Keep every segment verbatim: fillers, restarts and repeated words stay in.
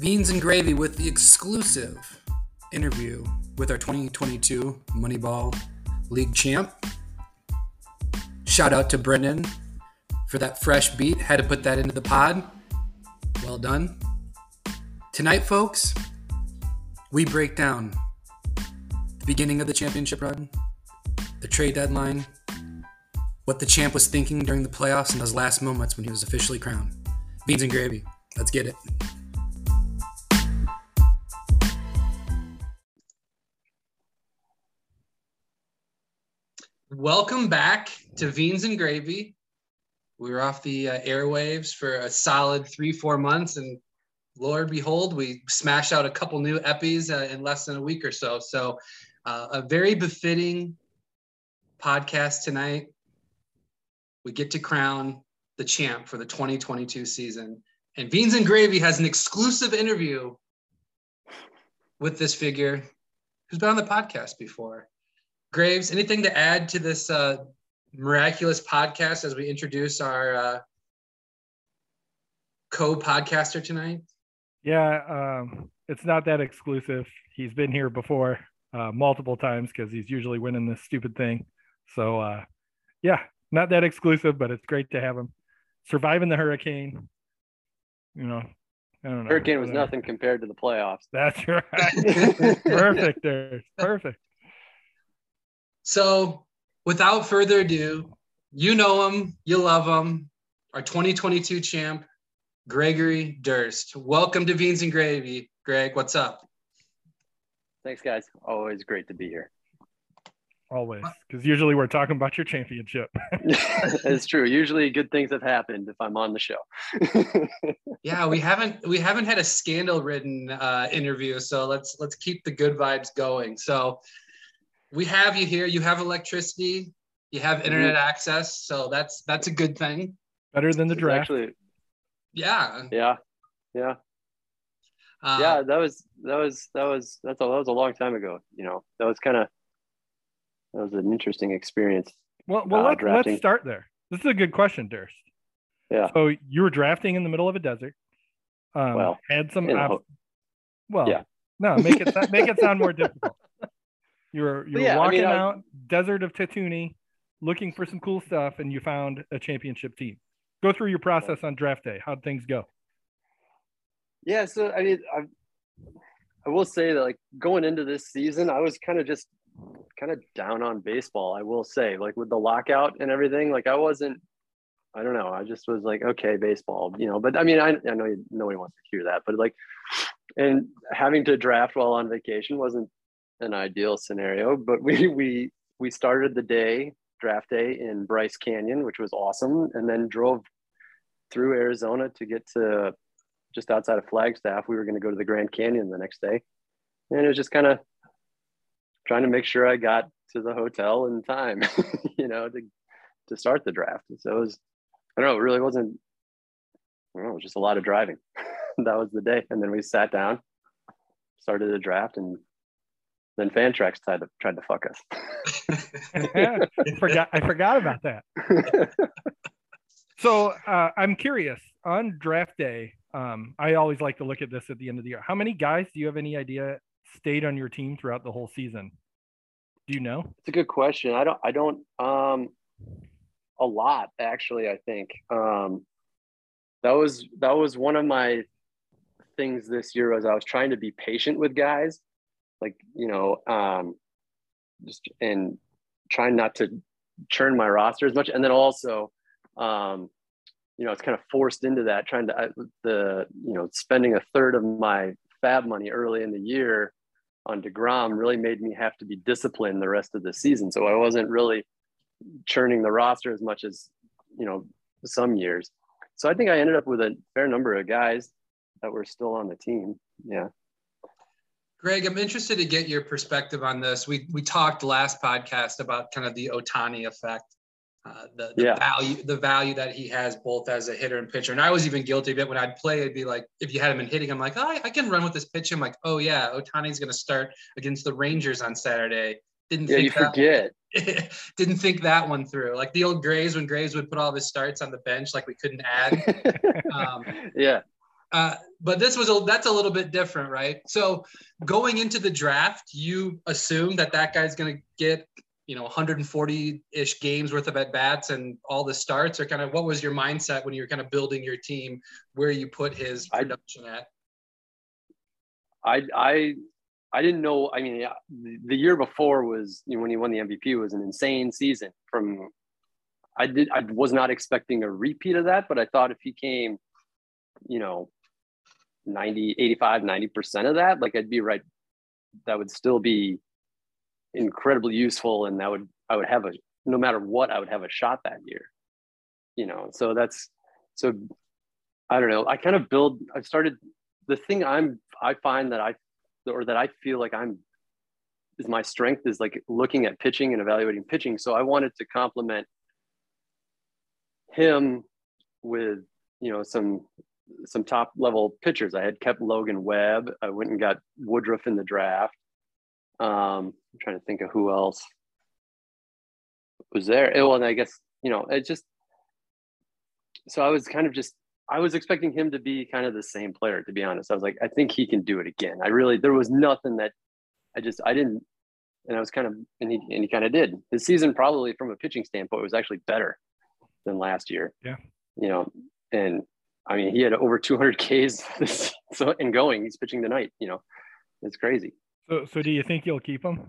Beans and Gravy with the exclusive interview with our twenty twenty-two Moneyball League champ. Shout out to Brendan for that fresh beat. Had to put that into the pod. Well done. Tonight, folks, we break down the beginning of the championship run, the trade deadline, what the champ was thinking during the playoffs in those last moments when he was officially crowned. Beans and Gravy. Let's get it. Welcome back to Beans and Gravy. We were off the uh, airwaves for a solid three, four months, and Lord behold, we smashed out a couple new episodes uh, in less than a week or so. So uh, a very befitting podcast tonight. We get to crown the champ for the twenty twenty-two season. And Beans and Gravy has an exclusive interview with this figure who's been on the podcast before. Graves, anything to add to this uh, miraculous podcast as we introduce our uh, co-podcaster tonight? Yeah, um, it's not that exclusive. He's been here before uh, multiple times because he's usually winning this stupid thing. So, uh, yeah, not that exclusive, but it's great to have him. Surviving the hurricane, you know, I don't know. Hurricane was nothing compared to the playoffs. That's right. Perfect there. Perfect. So without further ado, you know him, you love him, our twenty twenty-two champ, Gregory Durst. Welcome to Beans and Gravy. Greg, what's up? Thanks, guys. Always great to be here. Always, because usually we're talking about your championship. It's true. Usually good things have happened if I'm on the show. Yeah, we haven't we haven't had a scandal-ridden uh, interview, so let's let's keep the good vibes going. So we have you here. You have electricity. You have internet access. So that's that's a good thing. Better than the draft. Actually, yeah. Yeah. Yeah. Uh, yeah. That was that was that was that's a that was a long time ago. You know, that was kind of that was an interesting experience. Well, well, uh, let's, let's start there. This is a good question, Durst. Yeah. So you were drafting in the middle of a desert. Um, well, had some. Ob- well, yeah. No, make it make it sound more difficult. You're you're yeah, walking I mean, I, out desert of Tatooine, looking for some cool stuff, and you found a championship team. Go through your process on draft day. How'd things go? Yeah, so I mean, I, I will say that like going into this season, I was kind of just kind of down on baseball. I will say, like with the lockout and everything, like I wasn't. I don't know. I just was like, okay, baseball, you know. But I mean, I I know nobody wants to hear that, but like, and having to draft while on vacation wasn't an ideal scenario, but we we we started the day draft day in Bryce Canyon, which was awesome, and then drove through Arizona to get to just outside of Flagstaff. We were going to go to the Grand Canyon the next day, and it was just kind of trying to make sure I got to the hotel in time, you know, to to start the draft. And so it was, I don't know, it really wasn't, I don't know, it was just a lot of driving. That was the day, and then we sat down, started the draft, and then Fantrax tried to tried to fuck us. Yeah, I forgot. I forgot about that. So uh, I'm curious. On draft day, um, I always like to look at this at the end of the year. How many guys do you have any idea stayed on your team throughout the whole season? Do you know? It's a good question. I don't. I don't. Um, a lot actually. I think um, that was that was one of my things this year. Was I was trying to be patient with guys. Like, you know, um, just and trying not to churn my roster as much. And then also, um, you know, it's kind of forced into that, trying to, I, the, you know, spending a third of my fab money early in the year on DeGrom really made me have to be disciplined the rest of the season. So I wasn't really churning the roster as much as, you know, some years. So I think I ended up with a fair number of guys that were still on the team. Yeah. Greg, I'm interested to get your perspective on this. We we talked last podcast about kind of the Ohtani effect, uh, the, the yeah. value the value that he has both as a hitter and pitcher. And I was even guilty of it when I'd play. I'd be like, if you had him in hitting, I'm like, oh, I, I can run with this pitch. I'm like, oh yeah, Ohtani's going to start against the Rangers on Saturday. Didn't yeah, think you that forget. One, didn't think that one through. Like the old Graves, when Graves would put all of his starts on the bench, like we couldn't add. um, yeah. Uh, but this was a, that's a little bit different, right? So going into the draft, you assume that that guy's going to get, you know, one forty-ish games worth of at-bats and all the starts, or kind of what was your mindset when you were kind of building your team, where you put his production I, at? I, I, I didn't know. I mean, the year before was, you know, when he won the M V P was an insane season from, I did, I was not expecting a repeat of that, but I thought if he came, you know, ninety, eighty-five, ninety percent of that, like I'd be right. That would still be incredibly useful. And that would, I would have a, no matter what, I would have a shot that year, you know? So that's, so I don't know. I kind of build, I started the thing I'm, I find that I, or that I feel like I'm, is my strength is like looking at pitching and evaluating pitching. So I wanted to complement him with, you know, some, some top level pitchers. I had kept Logan Webb. I went and got Woodruff in the draft. Um, I'm trying to think of who else was there. Well, and I guess, you know, it just, so I was kind of just, I was expecting him to be kind of the same player, to be honest. I was like, I think he can do it again. I really, there was nothing that I just, I didn't, and I was kind of, and he, and he kind of did. His season probably from a pitching standpoint was actually better than last year. Yeah. You know, and I mean, he had over two hundred Ks this, so and going, he's pitching tonight, you know, it's crazy. So, so do you think you'll keep him?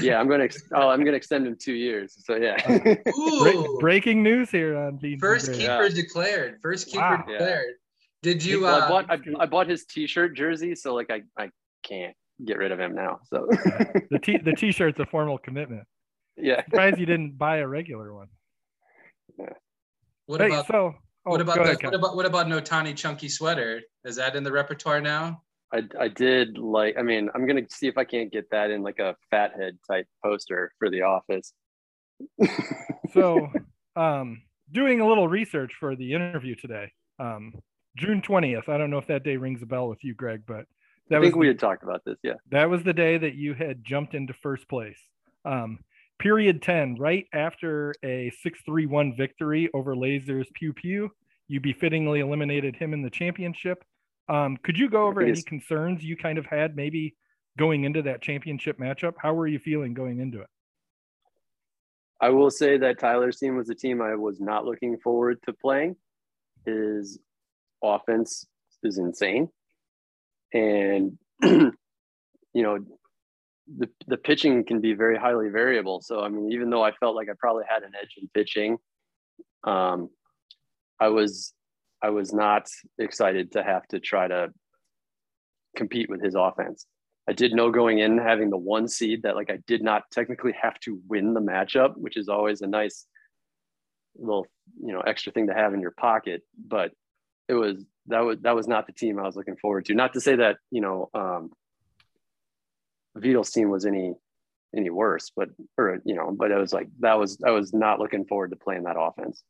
Yeah, I'm going to, oh, I'm going to extend him two years. So yeah. Ooh. Breaking news here on Beans. First keeper yeah. declared, first keeper wow. declared. Did you, well, uh, I, bought, I, I bought his t-shirt jersey. So like, I, I can't get rid of him now. So the t the t-shirt's a formal commitment. Yeah. I'm surprised you didn't buy a regular one. Yeah. What hey, about, so, oh, what, about the, ahead, what about what about an Ohtani chunky sweater? Is that in the repertoire now? I I did like. I mean, I'm gonna see if I can't get that in like a fathead type poster for the office. So, um, doing a little research for the interview today, um, June twentieth. I don't know if that day rings a bell with you, Greg, but that I think was we the, had talked about this. Yeah, that was the day that you had jumped into first place. Um, Period ten, right after a six three one victory over Lasers Pew Pew, you befittingly eliminated him in the championship. Um, could you go over any concerns you kind of had maybe going into that championship matchup? How were you feeling going into it? I will say that Tyler's team was a team I was not looking forward to playing. His offense is insane. And, you know, the the pitching can be very highly variable. So, I mean, even though I felt like I probably had an edge in pitching, um, I was, I was not excited to have to try to compete with his offense. I did know going in, having the one seed, that like, I did not technically have to win the matchup, which is always a nice little, you know, extra thing to have in your pocket, but it was, that was, that was not the team I was looking forward to. Not to say that, you know, um, Vito's team was any any worse, but or you know, but it was like that was I was not looking forward to playing that offense,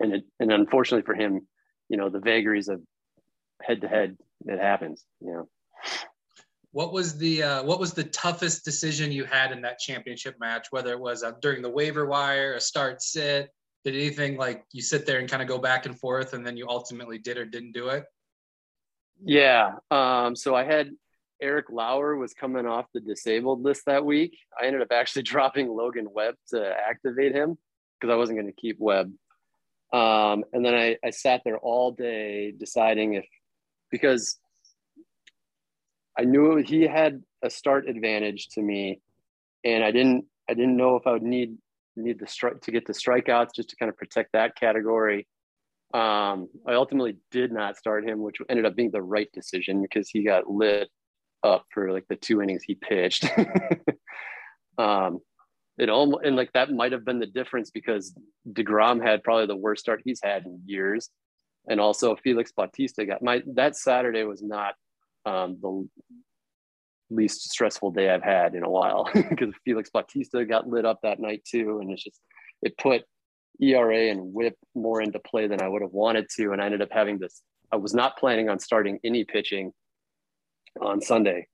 and it, and unfortunately for him, you know, the vagaries of head to head, it happens. You know, what was the uh, what was the toughest decision you had in that championship match? Whether it was uh, during the waiver wire, a start sit, did anything like you sit there and kind of go back and forth, and then you ultimately did or didn't do it? Yeah, um, so I had. Eric Lauer was coming off the disabled list that week. I ended up actually dropping Logan Webb to activate him because I wasn't going to keep Webb. Um, and then I, I sat there all day deciding if, because I knew he had a start advantage to me, and I didn't I didn't know if I would need need the strike to get the strikeouts just to kind of protect that category. Um, I ultimately did not start him, which ended up being the right decision because he got lit up for like the two innings he pitched. um, it almost and like that might have been the difference because DeGrom had probably the worst start he's had in years, and also Felix Bautista got my that Saturday was not um, the least stressful day I've had in a while because Felix Bautista got lit up that night too. And it's just, it put E R A and whip more into play than I would have wanted to. And I ended up having this, I was not planning on starting any pitching on Sunday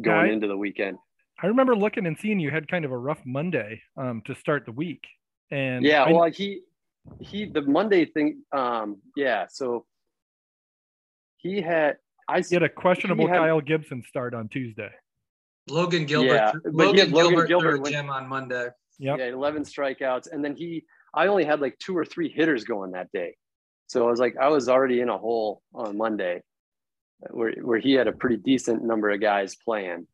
going I, into the weekend. I remember looking and seeing you had kind of a rough Monday um, to start the week. And yeah, I, well, he, he, the Monday thing. Um, yeah. So he had, I he had a questionable had, Kyle Gibson start on Tuesday. Logan Gilbert, yeah, Logan, Logan Gilbert, Gilbert threw a gem on Monday. Yep. Yeah. eleven strikeouts. And then he, I only had like two or three hitters going that day. So I was like, I was already in a hole on Monday where, where he had a pretty decent number of guys playing.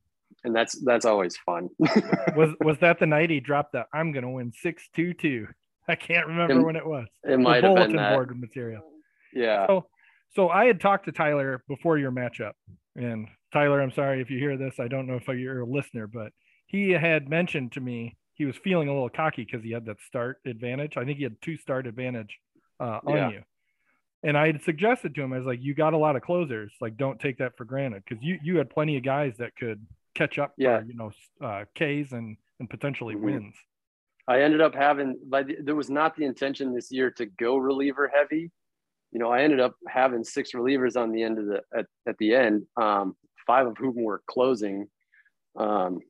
And that's, that's always fun. was was that the night he dropped that? I'm going to win six two two. I can't remember it, when it was. It might have been that. Board material. Yeah. So, so I had talked to Tyler before your matchup, and Tyler, I'm sorry if you hear this. I don't know if you're a listener, but he had mentioned to me, he was feeling a little cocky because he had that start advantage. I think he had two start advantage uh, on yeah. you. And I had suggested to him, I was like, you got a lot of closers. Like, don't take that for granted. Cause you, you had plenty of guys that could catch up, yeah. for, you know, uh, K's and, and potentially mm-hmm. wins. I ended up having, like, there was not the intention this year to go reliever heavy. You know, I ended up having six relievers on the end of the, at, at the end, um, five of whom were closing. Um,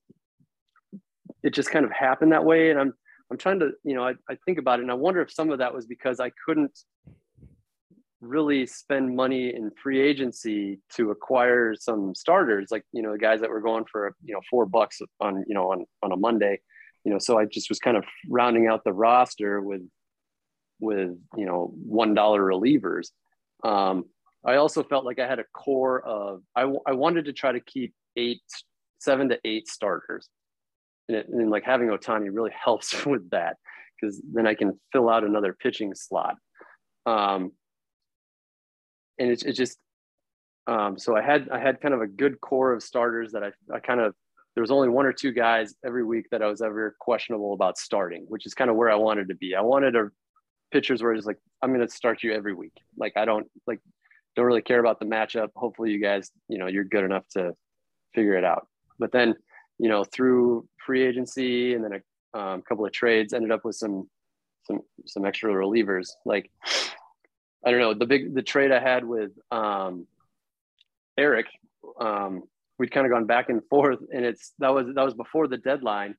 It just kind of happened that way. And I'm, I'm trying to, you know, I, I think about it and I wonder if some of that was because I couldn't really spend money in free agency to acquire some starters, like, you know, the guys that were going for, you know, four bucks on, you know, on, on a Monday, you know, so I just was kind of rounding out the roster with, with, you know, one dollar relievers. Um, I also felt like I had a core of, I, I wanted to try to keep eight, seven to eight starters. And, it, and like having Ohtani really helps with that because then I can fill out another pitching slot. Um, and it's it just, um, so I had, I had kind of a good core of starters that I, I kind of, there was only one or two guys every week that I was ever questionable about starting, which is kind of where I wanted to be. I wanted a pitchers where it's like, I'm going to start you every week. Like, I don't like, don't really care about the matchup. Hopefully you guys, you know, you're good enough to figure it out. But then, you know, through free agency and then a um, couple of trades, ended up with some, some, some extra relievers. Like, I don't know, the big, the trade I had with um, Eric, um, we'd kind of gone back and forth, and it's, that was, that was before the deadline.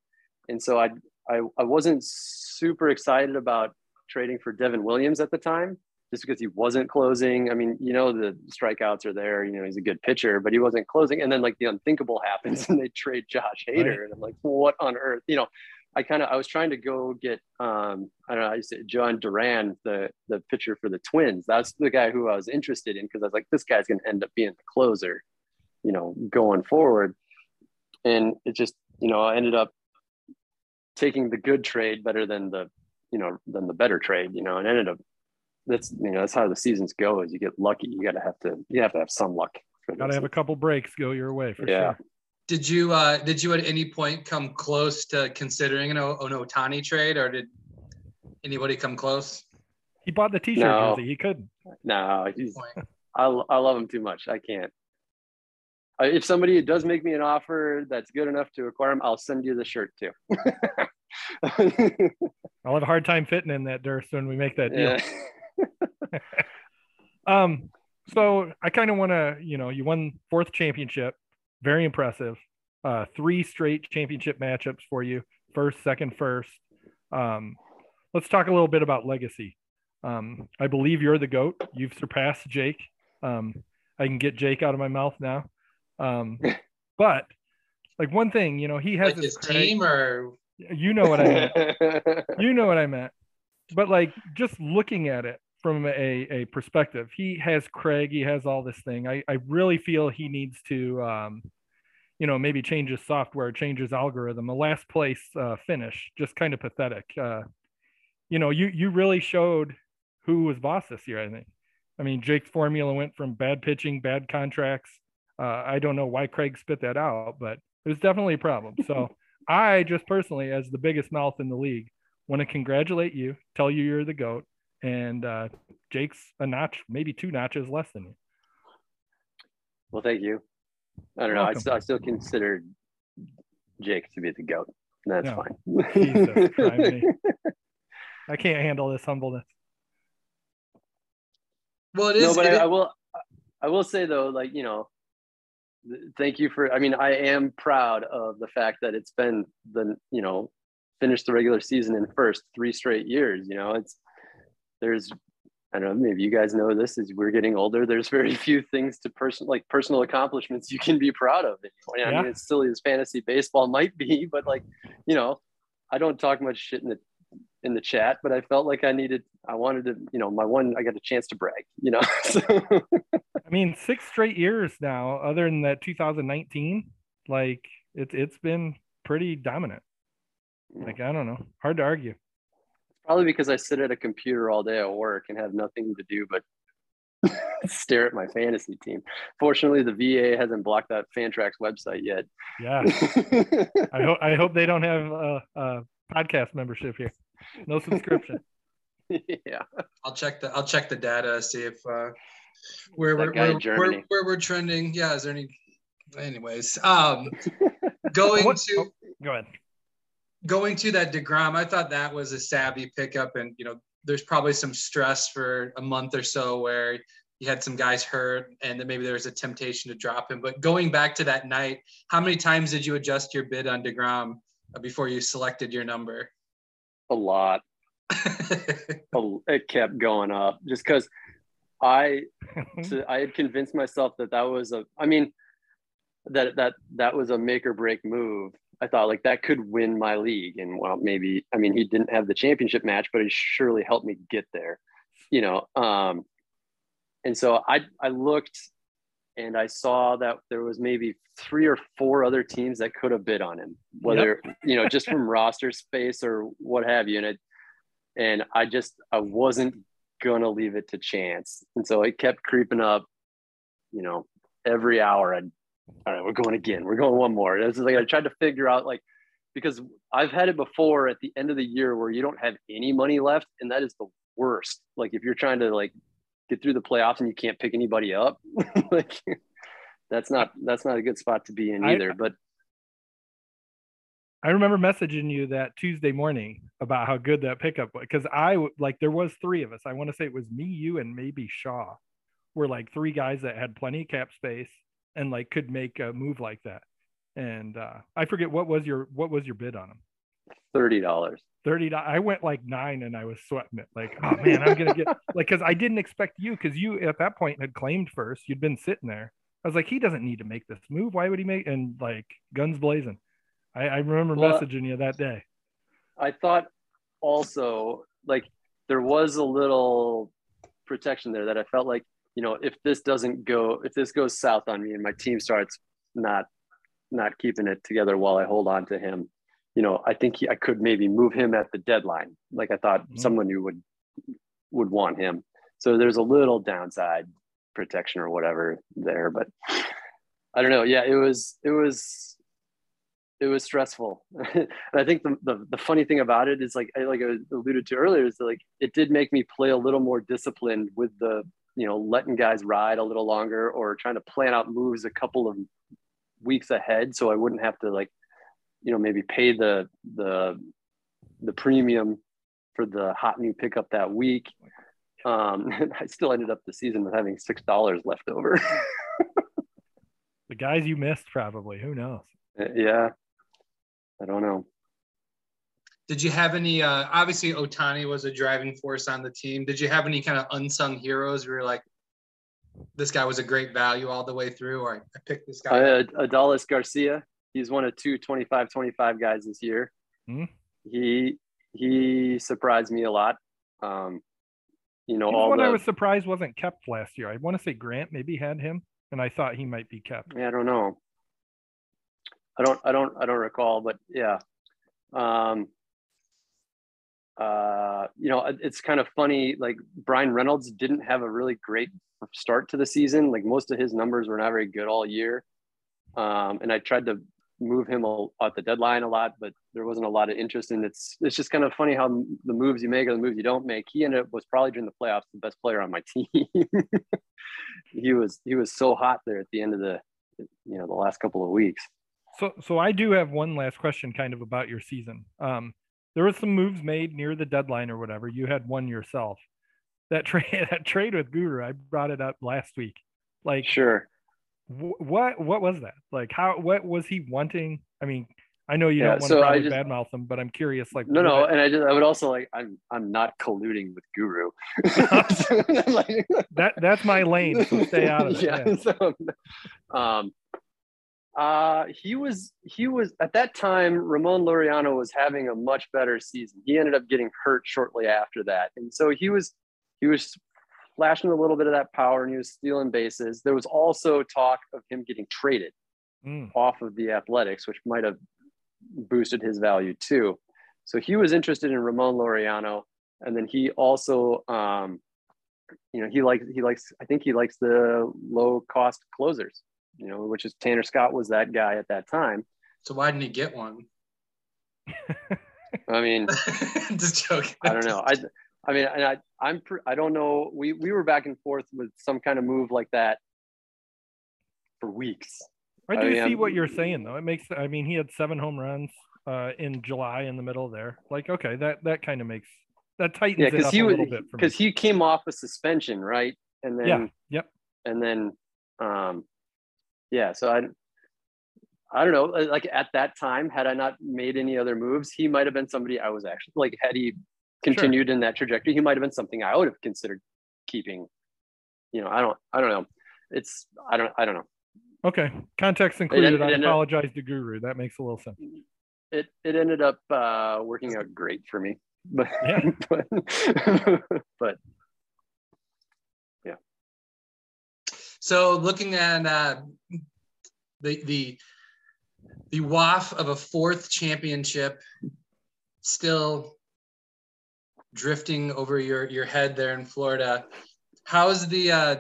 And so I, I, I wasn't super excited about trading for Devin Williams at the time, just because he wasn't closing. I mean, you know, the strikeouts are there, you know, he's a good pitcher, but he wasn't closing. And then like the unthinkable happens and they trade Josh Hader. Right. And I'm like, what on earth? You know, I kind of, I was trying to go get, um, I don't know, I used to Jhoan Duran, the, the pitcher for the Twins. That's the guy who I was interested in, because I was like, this guy's going to end up being the closer, you know, going forward. And it just, you know, I ended up taking the good trade better than the, you know, than the better trade, you know, and ended up, that's, you know, that's how the seasons go. Is you get lucky. You gotta have to, you have to have some luck. Gotta have a couple breaks go your way for yeah. sure. Did you, uh, did you at any point come close to considering an, o- an Ohtani trade, or did anybody come close? He bought the T-shirt. No. He couldn't. No, he's, I, I love him too much. I can't. I, if somebody does make me an offer that's good enough to acquire him, I'll send you the shirt too. I'll have a hard time fitting in that Durst when we make that deal. Yeah. um so I kind of want to, you know, you won fourth championship, very impressive, uh three straight championship matchups for you, first, second, first. Um let's talk a little bit about legacy. um I believe you're the GOAT. You've surpassed Jake. um I can get Jake out of my mouth now. Um but like one thing, you know, he has like his team, or you know what I meant. you know what I meant but like just looking at it from a, a perspective, he has Craig, he has all this thing. I, I really feel he needs to, um, you know, maybe change his software, change his algorithm. The last place uh, finish, just kind of pathetic. Uh, you know, you, you really showed who was boss this year, I think. I mean, Jake's formula went from bad pitching, bad contracts. Uh, I don't know why Craig spit that out, but it was definitely a problem. So I just personally, as the biggest mouth in the league, want to congratulate you, tell you you're the GOAT. And uh, Jake's a notch, maybe two notches less than you. Well, thank you. I don't know. I still, I still consider Jake to be the GOAT. That's no, fine. Jesus, me. I can't handle this humbleness. Well, it is. No, but I, I will. I will say though, like you know, thank you for. I mean, I am proud of the fact that it's been the you know, finished the regular season in first three straight years. You know, it's there's. I don't know, maybe you guys know this as we're getting older. There's very few things to person like personal accomplishments you can be proud of. I mean, yeah. As silly as fantasy baseball might be, but like, you know, I don't talk much shit in the in the chat, but I felt like I needed, I wanted to, you know, my one, I got a chance to brag, you know. So. I mean, six straight years now, other than that two thousand nineteen, like it's it's been pretty dominant. Like, I don't know, hard to argue. Probably because I sit at a computer all day at work and have nothing to do but stare at my fantasy team. Fortunately, the V A hasn't blocked that Fantrax website yet. Yeah. I hope I hope they don't have a, a podcast membership here. No subscription. Yeah. I'll check the I'll check the data, see if uh, where we're where, where, where we're trending. Yeah. Is there any? Anyways, um, going what? to oh, go ahead. Going to that DeGrom, I thought that was a savvy pickup, and you know, there's probably some stress for a month or so where you had some guys hurt, and then maybe there was a temptation to drop him. But going back to that night, how many times did you adjust your bid on DeGrom before you selected your number? A lot. It kept going up just because I, I had convinced myself that that was a, I mean, that that that was a make or break move. I thought like that could win my league. And well, maybe, I mean, he didn't have the championship match, but he surely helped me get there, you know? Um, and so I, I looked and I saw that there was maybe three or four other teams that could have bid on him, whether, yep. you know, just from roster space or what have you. And, it, and I just, I wasn't going to leave it to chance. And so it kept creeping up, you know, every hour I'd, all right, we're going again. We're going one more. This is like I tried to figure out, like, because I've had it before at the end of the year where you don't have any money left, and that is the worst. Like if you're trying to like get through the playoffs and you can't pick anybody up, like that's not that's not a good spot to be in either. I, but I remember messaging you that Tuesday morning about how good that pickup was, because I like there was three of us. I want to say it was me, you, and maybe Shaw were like three guys that had plenty of cap space and like could make a move like that. And uh, I forget, what was your what was your bid on him? thirty dollars. thirty dollars. I went like nine and I was sweating it. Like, oh man, I'm gonna get like, because I didn't expect you, because you at that point had claimed first. You'd been sitting there. I was like, he doesn't need to make this move. Why would he make? And like guns blazing. I, I remember well, messaging you that day. I thought also like there was a little protection there that I felt like, you know, if this doesn't go, if this goes south on me and my team starts not, not keeping it together while I hold on to him, you know, I think he, I could maybe move him at the deadline. Like I thought mm-hmm. someone who would, would want him. So there's a little downside protection or whatever there, but I don't know. Yeah, it was, it was, it was stressful. And I think the, the, the funny thing about it is like, I, like I alluded to earlier, is that like, it did make me play a little more disciplined with the, you know, letting guys ride a little longer or trying to plan out moves a couple of weeks ahead. So I wouldn't have to like, you know, maybe pay the, the, the premium for the hot new pickup that week. Um, I still ended up the season with having six dollars left over. The guys you missed probably, who knows? Yeah. I don't know. Did you have any, uh, obviously Ohtani was a driving force on the team. Did you have any kind of unsung heroes where you're like, this guy was a great value all the way through, or I picked this guy? Uh, Adolis Garcia. He's one of two twenty-five twenty-five guys this year. Mm-hmm. He he surprised me a lot. Um, you know, He's all one the, I was surprised wasn't kept last year. I want to say Grant maybe had him, and I thought he might be kept. Yeah, I don't know. I don't, I don't, I don't recall, but yeah. Um, Uh, you know, it's kind of funny, like Brian Reynolds didn't have a really great start to the season. Like most of his numbers were not very good all year. Um, and I tried to move him a, at the deadline a lot, but there wasn't a lot of interest. And it's, it's just kind of funny how the moves you make or the moves you don't make. He ended up was probably during the playoffs the best player on my team. he was, he was so hot there at the end of the, you know, the last couple of weeks. So, so I do have one last question kind of about your season. Um, there were some moves made near the deadline or whatever. You had one yourself. That trade, that trade with Guru, I brought it up last week. Like, sure. W- what, what was that? Like, how, what was he wanting? I mean, I know you yeah, don't want so to probably just, badmouth him, but I'm curious. Like, no, what? no. And I just, I would also like, I'm, I'm not colluding with Guru. that That's my lane. So stay out of it. Yeah. yeah. So, um, Uh, he was, he was at that time, Ramon Laureano was having a much better season. He ended up getting hurt shortly after that. And so he was, he was flashing a little bit of that power and he was stealing bases. There was also talk of him getting traded mm. off of the Athletics, which might've boosted his value too. So he was interested in Ramon Laureano. And then he also, um, you know, he likes, he likes, I think he likes the low cost closers. You know, which is Tanner Scott was that guy at that time. So why didn't he get one? I mean, just joking. I don't know. I, I mean, and I, I'm, pr- I don't know. We we were back and forth with some kind of move like that for weeks. I do I mean, see I'm, what you're saying, though. It makes. I mean, he had seven home runs uh, in July in the middle there. Like, okay, that that kind of makes that tightens yeah, it up he a was, little bit for me. Because he came off a suspension, right? And then, yeah. Yep. And then. um Yeah, so I, I don't know. Like at that time, had I not made any other moves, he might have been somebody I was actually like. Had he continued sure. in that trajectory, he might have been something I would have considered keeping. You know, I don't, I don't know. It's, I don't, I don't know. Okay, context included. It, it, I it apologize up, to Guru. That makes a little sense. It it ended up uh, working out great for me, but yeah. but, but yeah. So looking at. Uh, The the the waft of a fourth championship still drifting over your, your head there in Florida. How's the uh,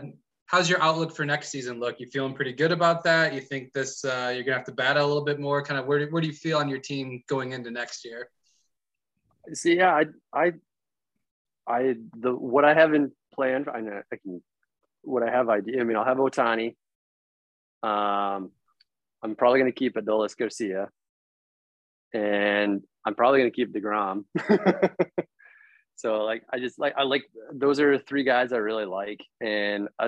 how's your outlook for next season look? You feeling pretty good about that? You think this uh, you're gonna have to battle a little bit more? Kind of where do, where do you feel on your team going into next year? See, yeah, I I I the what I have in plan. I know I can what I have idea. I mean, I'll have Ohtani. Um, I'm probably going to keep Adolis Garcia, and I'm probably going to keep DeGrom. So, like, I just like I like those are three guys I really like. And I,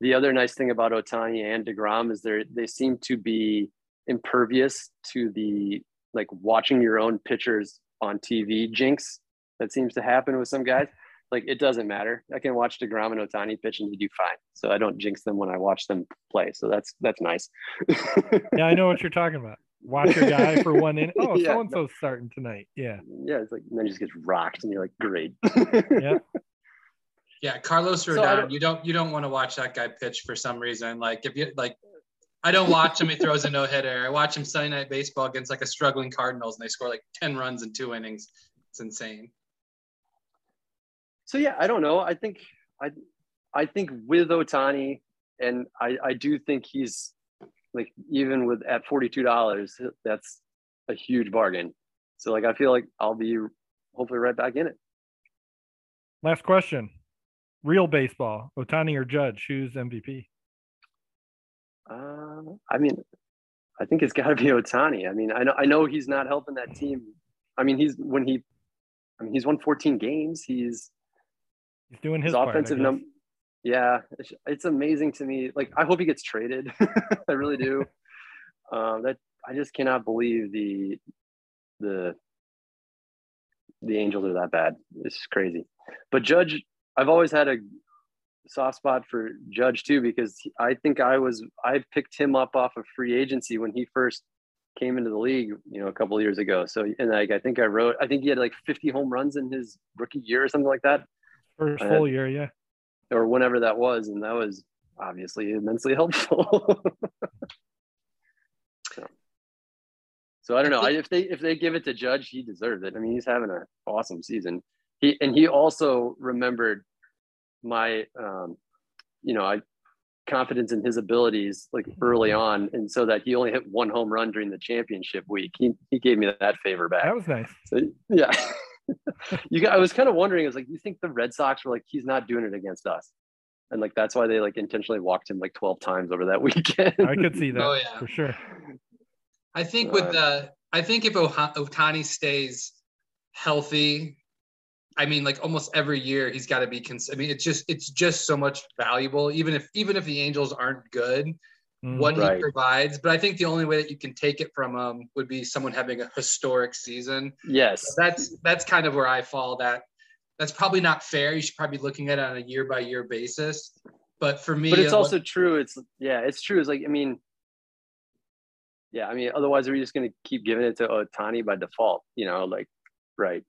the other nice thing about Ohtani and DeGrom is they they seem to be impervious to the like watching your own pitchers on T V jinx that seems to happen with some guys. Like, it doesn't matter. I can watch DeGrom and Ohtani pitch and they do fine. So I don't jinx them when I watch them play. So that's that's nice. Yeah, I know what you're talking about. Watch a guy for one inning. Oh, yeah, so-and-so's no. starting tonight. Yeah. Yeah, it's like, and then he just gets rocked and you're like, great. Yeah. Yeah, Carlos Rodon, so don't, you don't you don't want to watch that guy pitch for some reason. Like, if you like, I don't watch him, he throws a no-hitter. I watch him Sunday Night Baseball against like a struggling Cardinals and they score like ten runs in two innings. It's insane. So, yeah, I don't know. I think I I think with Ohtani, and I, I do think he's like even with at forty-two dollars, that's a huge bargain. So, like, I feel like I'll be hopefully right back in it. Last question. Real baseball, Ohtani or Judge, who's M V P? Uh, I mean, I think it's got to be Ohtani. I mean, I know I know he's not helping that team. I mean, he's when he – I mean, he's won fourteen games. He's – He's doing his, his part, offensive number. Yeah, it's, it's amazing to me. Like, I hope he gets traded. I really do. um, that I just cannot believe the the the Angels are that bad. It's crazy. But Judge, I've always had a soft spot for Judge too because he, I think I was I picked him up off of free agency when he first came into the league, you know, a couple of years ago. So and like I think I wrote, I think he had like fifty home runs in his rookie year or something like that. First full had, year, yeah. Or whenever that was, and that was obviously immensely helpful. so, so I don't know. I, if they if they give it to Judge, he deserves it. I mean, he's having an awesome season. He and he also remembered my, um, you know, I confidence in his abilities like early on, and so that he only hit one home run during the championship week. He he gave me that favor back. That was nice. So, yeah. you got, I was kind of wondering, I was like, you think the Red Sox were like, he's not doing it against us? And like, that's why they like intentionally walked him like twelve times over that weekend. I could see that. Oh, yeah. For sure. I think with the, uh, I think if Ohtani stays healthy, I mean, like almost every year he's got to be, cons- I mean, it's just, it's just so much valuable, even if, even if the Angels aren't good, mm, what right. he provides. But I think the only way that you can take it from him would be someone having a historic season. Yes. So that's, that's kind of where I fall that. That's probably not fair. You should probably be looking at it on a year by year basis. But for me, but it's also true. It's yeah, it's true. It's like, I mean, yeah, I mean, otherwise we're just going to keep giving it to Ohtani by default, you know, like, right.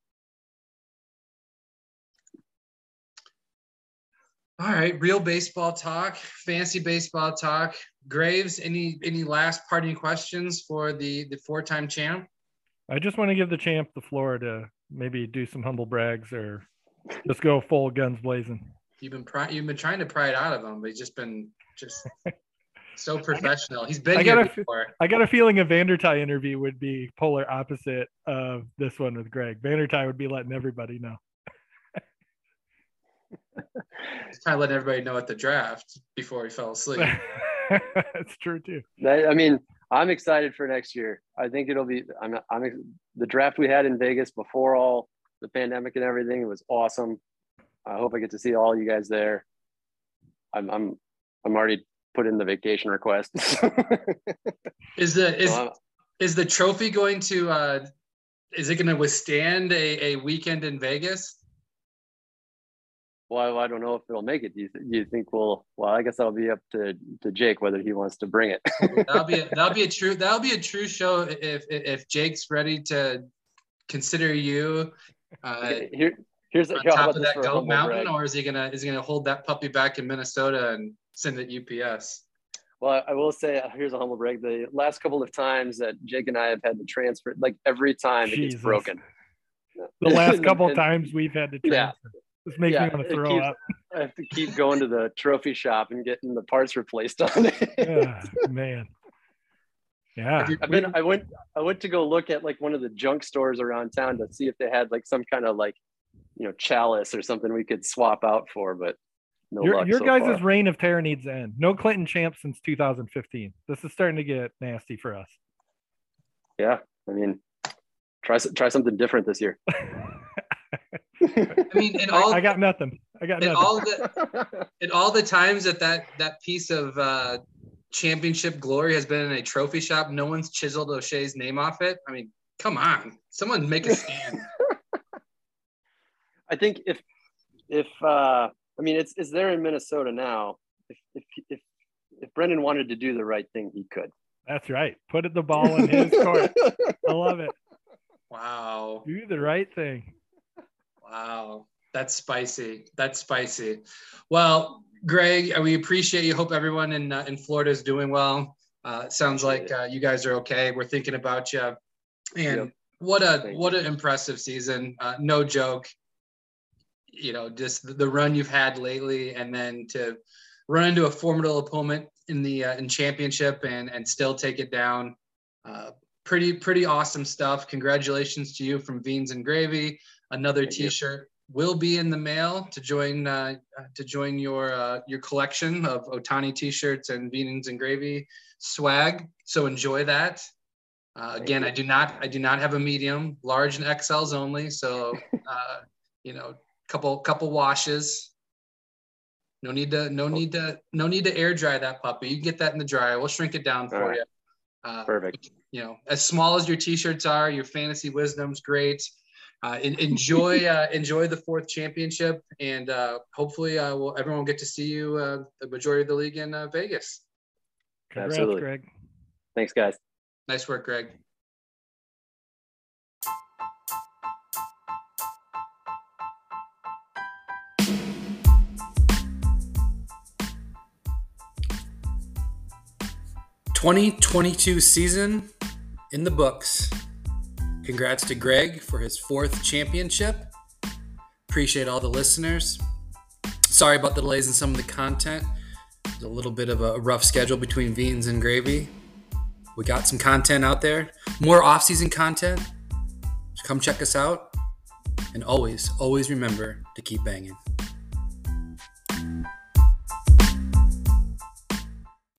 All right. Real baseball talk, fancy baseball talk. Graves, any, any last parting questions for the, the four-time champ? I just want to give the champ the floor to maybe do some humble brags or just go full guns blazing. You've been pri- you've been trying to pry it out of him, but he's just been just so professional. He's been I here got before. A, I got a feeling a Vandertei interview would be polar opposite of this one with Greg. Vandertei would be letting everybody know. He's trying to let everybody know at the draft before he fell asleep. That's true too. That, I mean, I'm excited for next year. I think it'll be. I'm. I'm. The draft we had in Vegas before all the pandemic and everything, it was awesome. I hope I get to see all you guys there. I'm. I'm. I'm already put in the vacation request. Is the is so is the trophy going to? Uh, is it going to withstand a, a weekend in Vegas? Well, I don't know if it'll make it. Do you, th- you think we'll? Well, I guess that'll be up to, to Jake whether he wants to bring it. that'll be a, that'll be a true that'll be a true show if if Jake's ready to consider you. Uh, Here, here's on top of that gold mountain, brag. Or is he gonna is he gonna hold that puppy back in Minnesota and send it U P S? Well, I will say here's a humble brag. The last couple of times that Jake and I have had to transfer, like every time Jesus. It gets broken. The last couple and, times we've had to transfer. Yeah. This makes yeah, me want to throw keeps, up. I have to keep going to the trophy shop and getting the parts replaced on it. Oh, man. Yeah. I, I've been, I went I went to go look at like one of the junk stores around town to see if they had like some kind of like, you know, chalice or something we could swap out for, but no your, luck Your so guys' far. Reign of terror needs to end. No Clinton champ since two thousand fifteen. This is starting to get nasty for us. Yeah. I mean, try try something different this year. I mean, in all I, I got nothing. I got in nothing. all the in all the times that that, that piece of uh, championship glory has been in a trophy shop, no one's chiseled O'Shea's name off it. I mean, come on, someone make a stand. I think if if uh, I mean it's it's there in Minnesota now. If if if if Brendan wanted to do the right thing, he could. That's right. Put the ball in his court. I love it. Wow. Do the right thing. Wow, that's spicy. That's spicy. Well, Greg, we appreciate you. Hope everyone in uh, in Florida is doing well. Uh, sounds like uh, you guys are okay. We're thinking about you. And yep. what a Thank what an impressive season. Uh, no joke. You know, just the run you've had lately, and then to run into a formidable opponent in the uh, in championship and and still take it down. Uh, pretty pretty awesome stuff. Congratulations to you from Beans and Gravy. Another Thank T-shirt you. Will be in the mail to join uh, to join your uh, your collection of Ohtani T-shirts and Beans and Gravy swag. So enjoy that. Uh, again, you. I do not I do not have a medium, large and X Ls only. So uh, you know, couple couple washes. No need to no need to no need to air dry that puppy. You can get that in the dryer. We'll shrink it down All for right. you. Uh, Perfect. You know, as small as your T-shirts are, your fantasy wisdom's great. Uh, enjoy, uh, enjoy the fourth championship, and uh, hopefully, uh, we'll, everyone will get to see you uh, the majority of the league in uh, Vegas. Congrats, Absolutely, Greg. Thanks, guys. Nice work, Greg. twenty twenty-two season in the books. Congrats to Greg for his fourth championship. Appreciate all the listeners. Sorry about the delays in some of the content. There's a little bit of a rough schedule between Beans and Gravy. We got some content out there. More off-season content. So come check us out. And always, always remember to keep banging.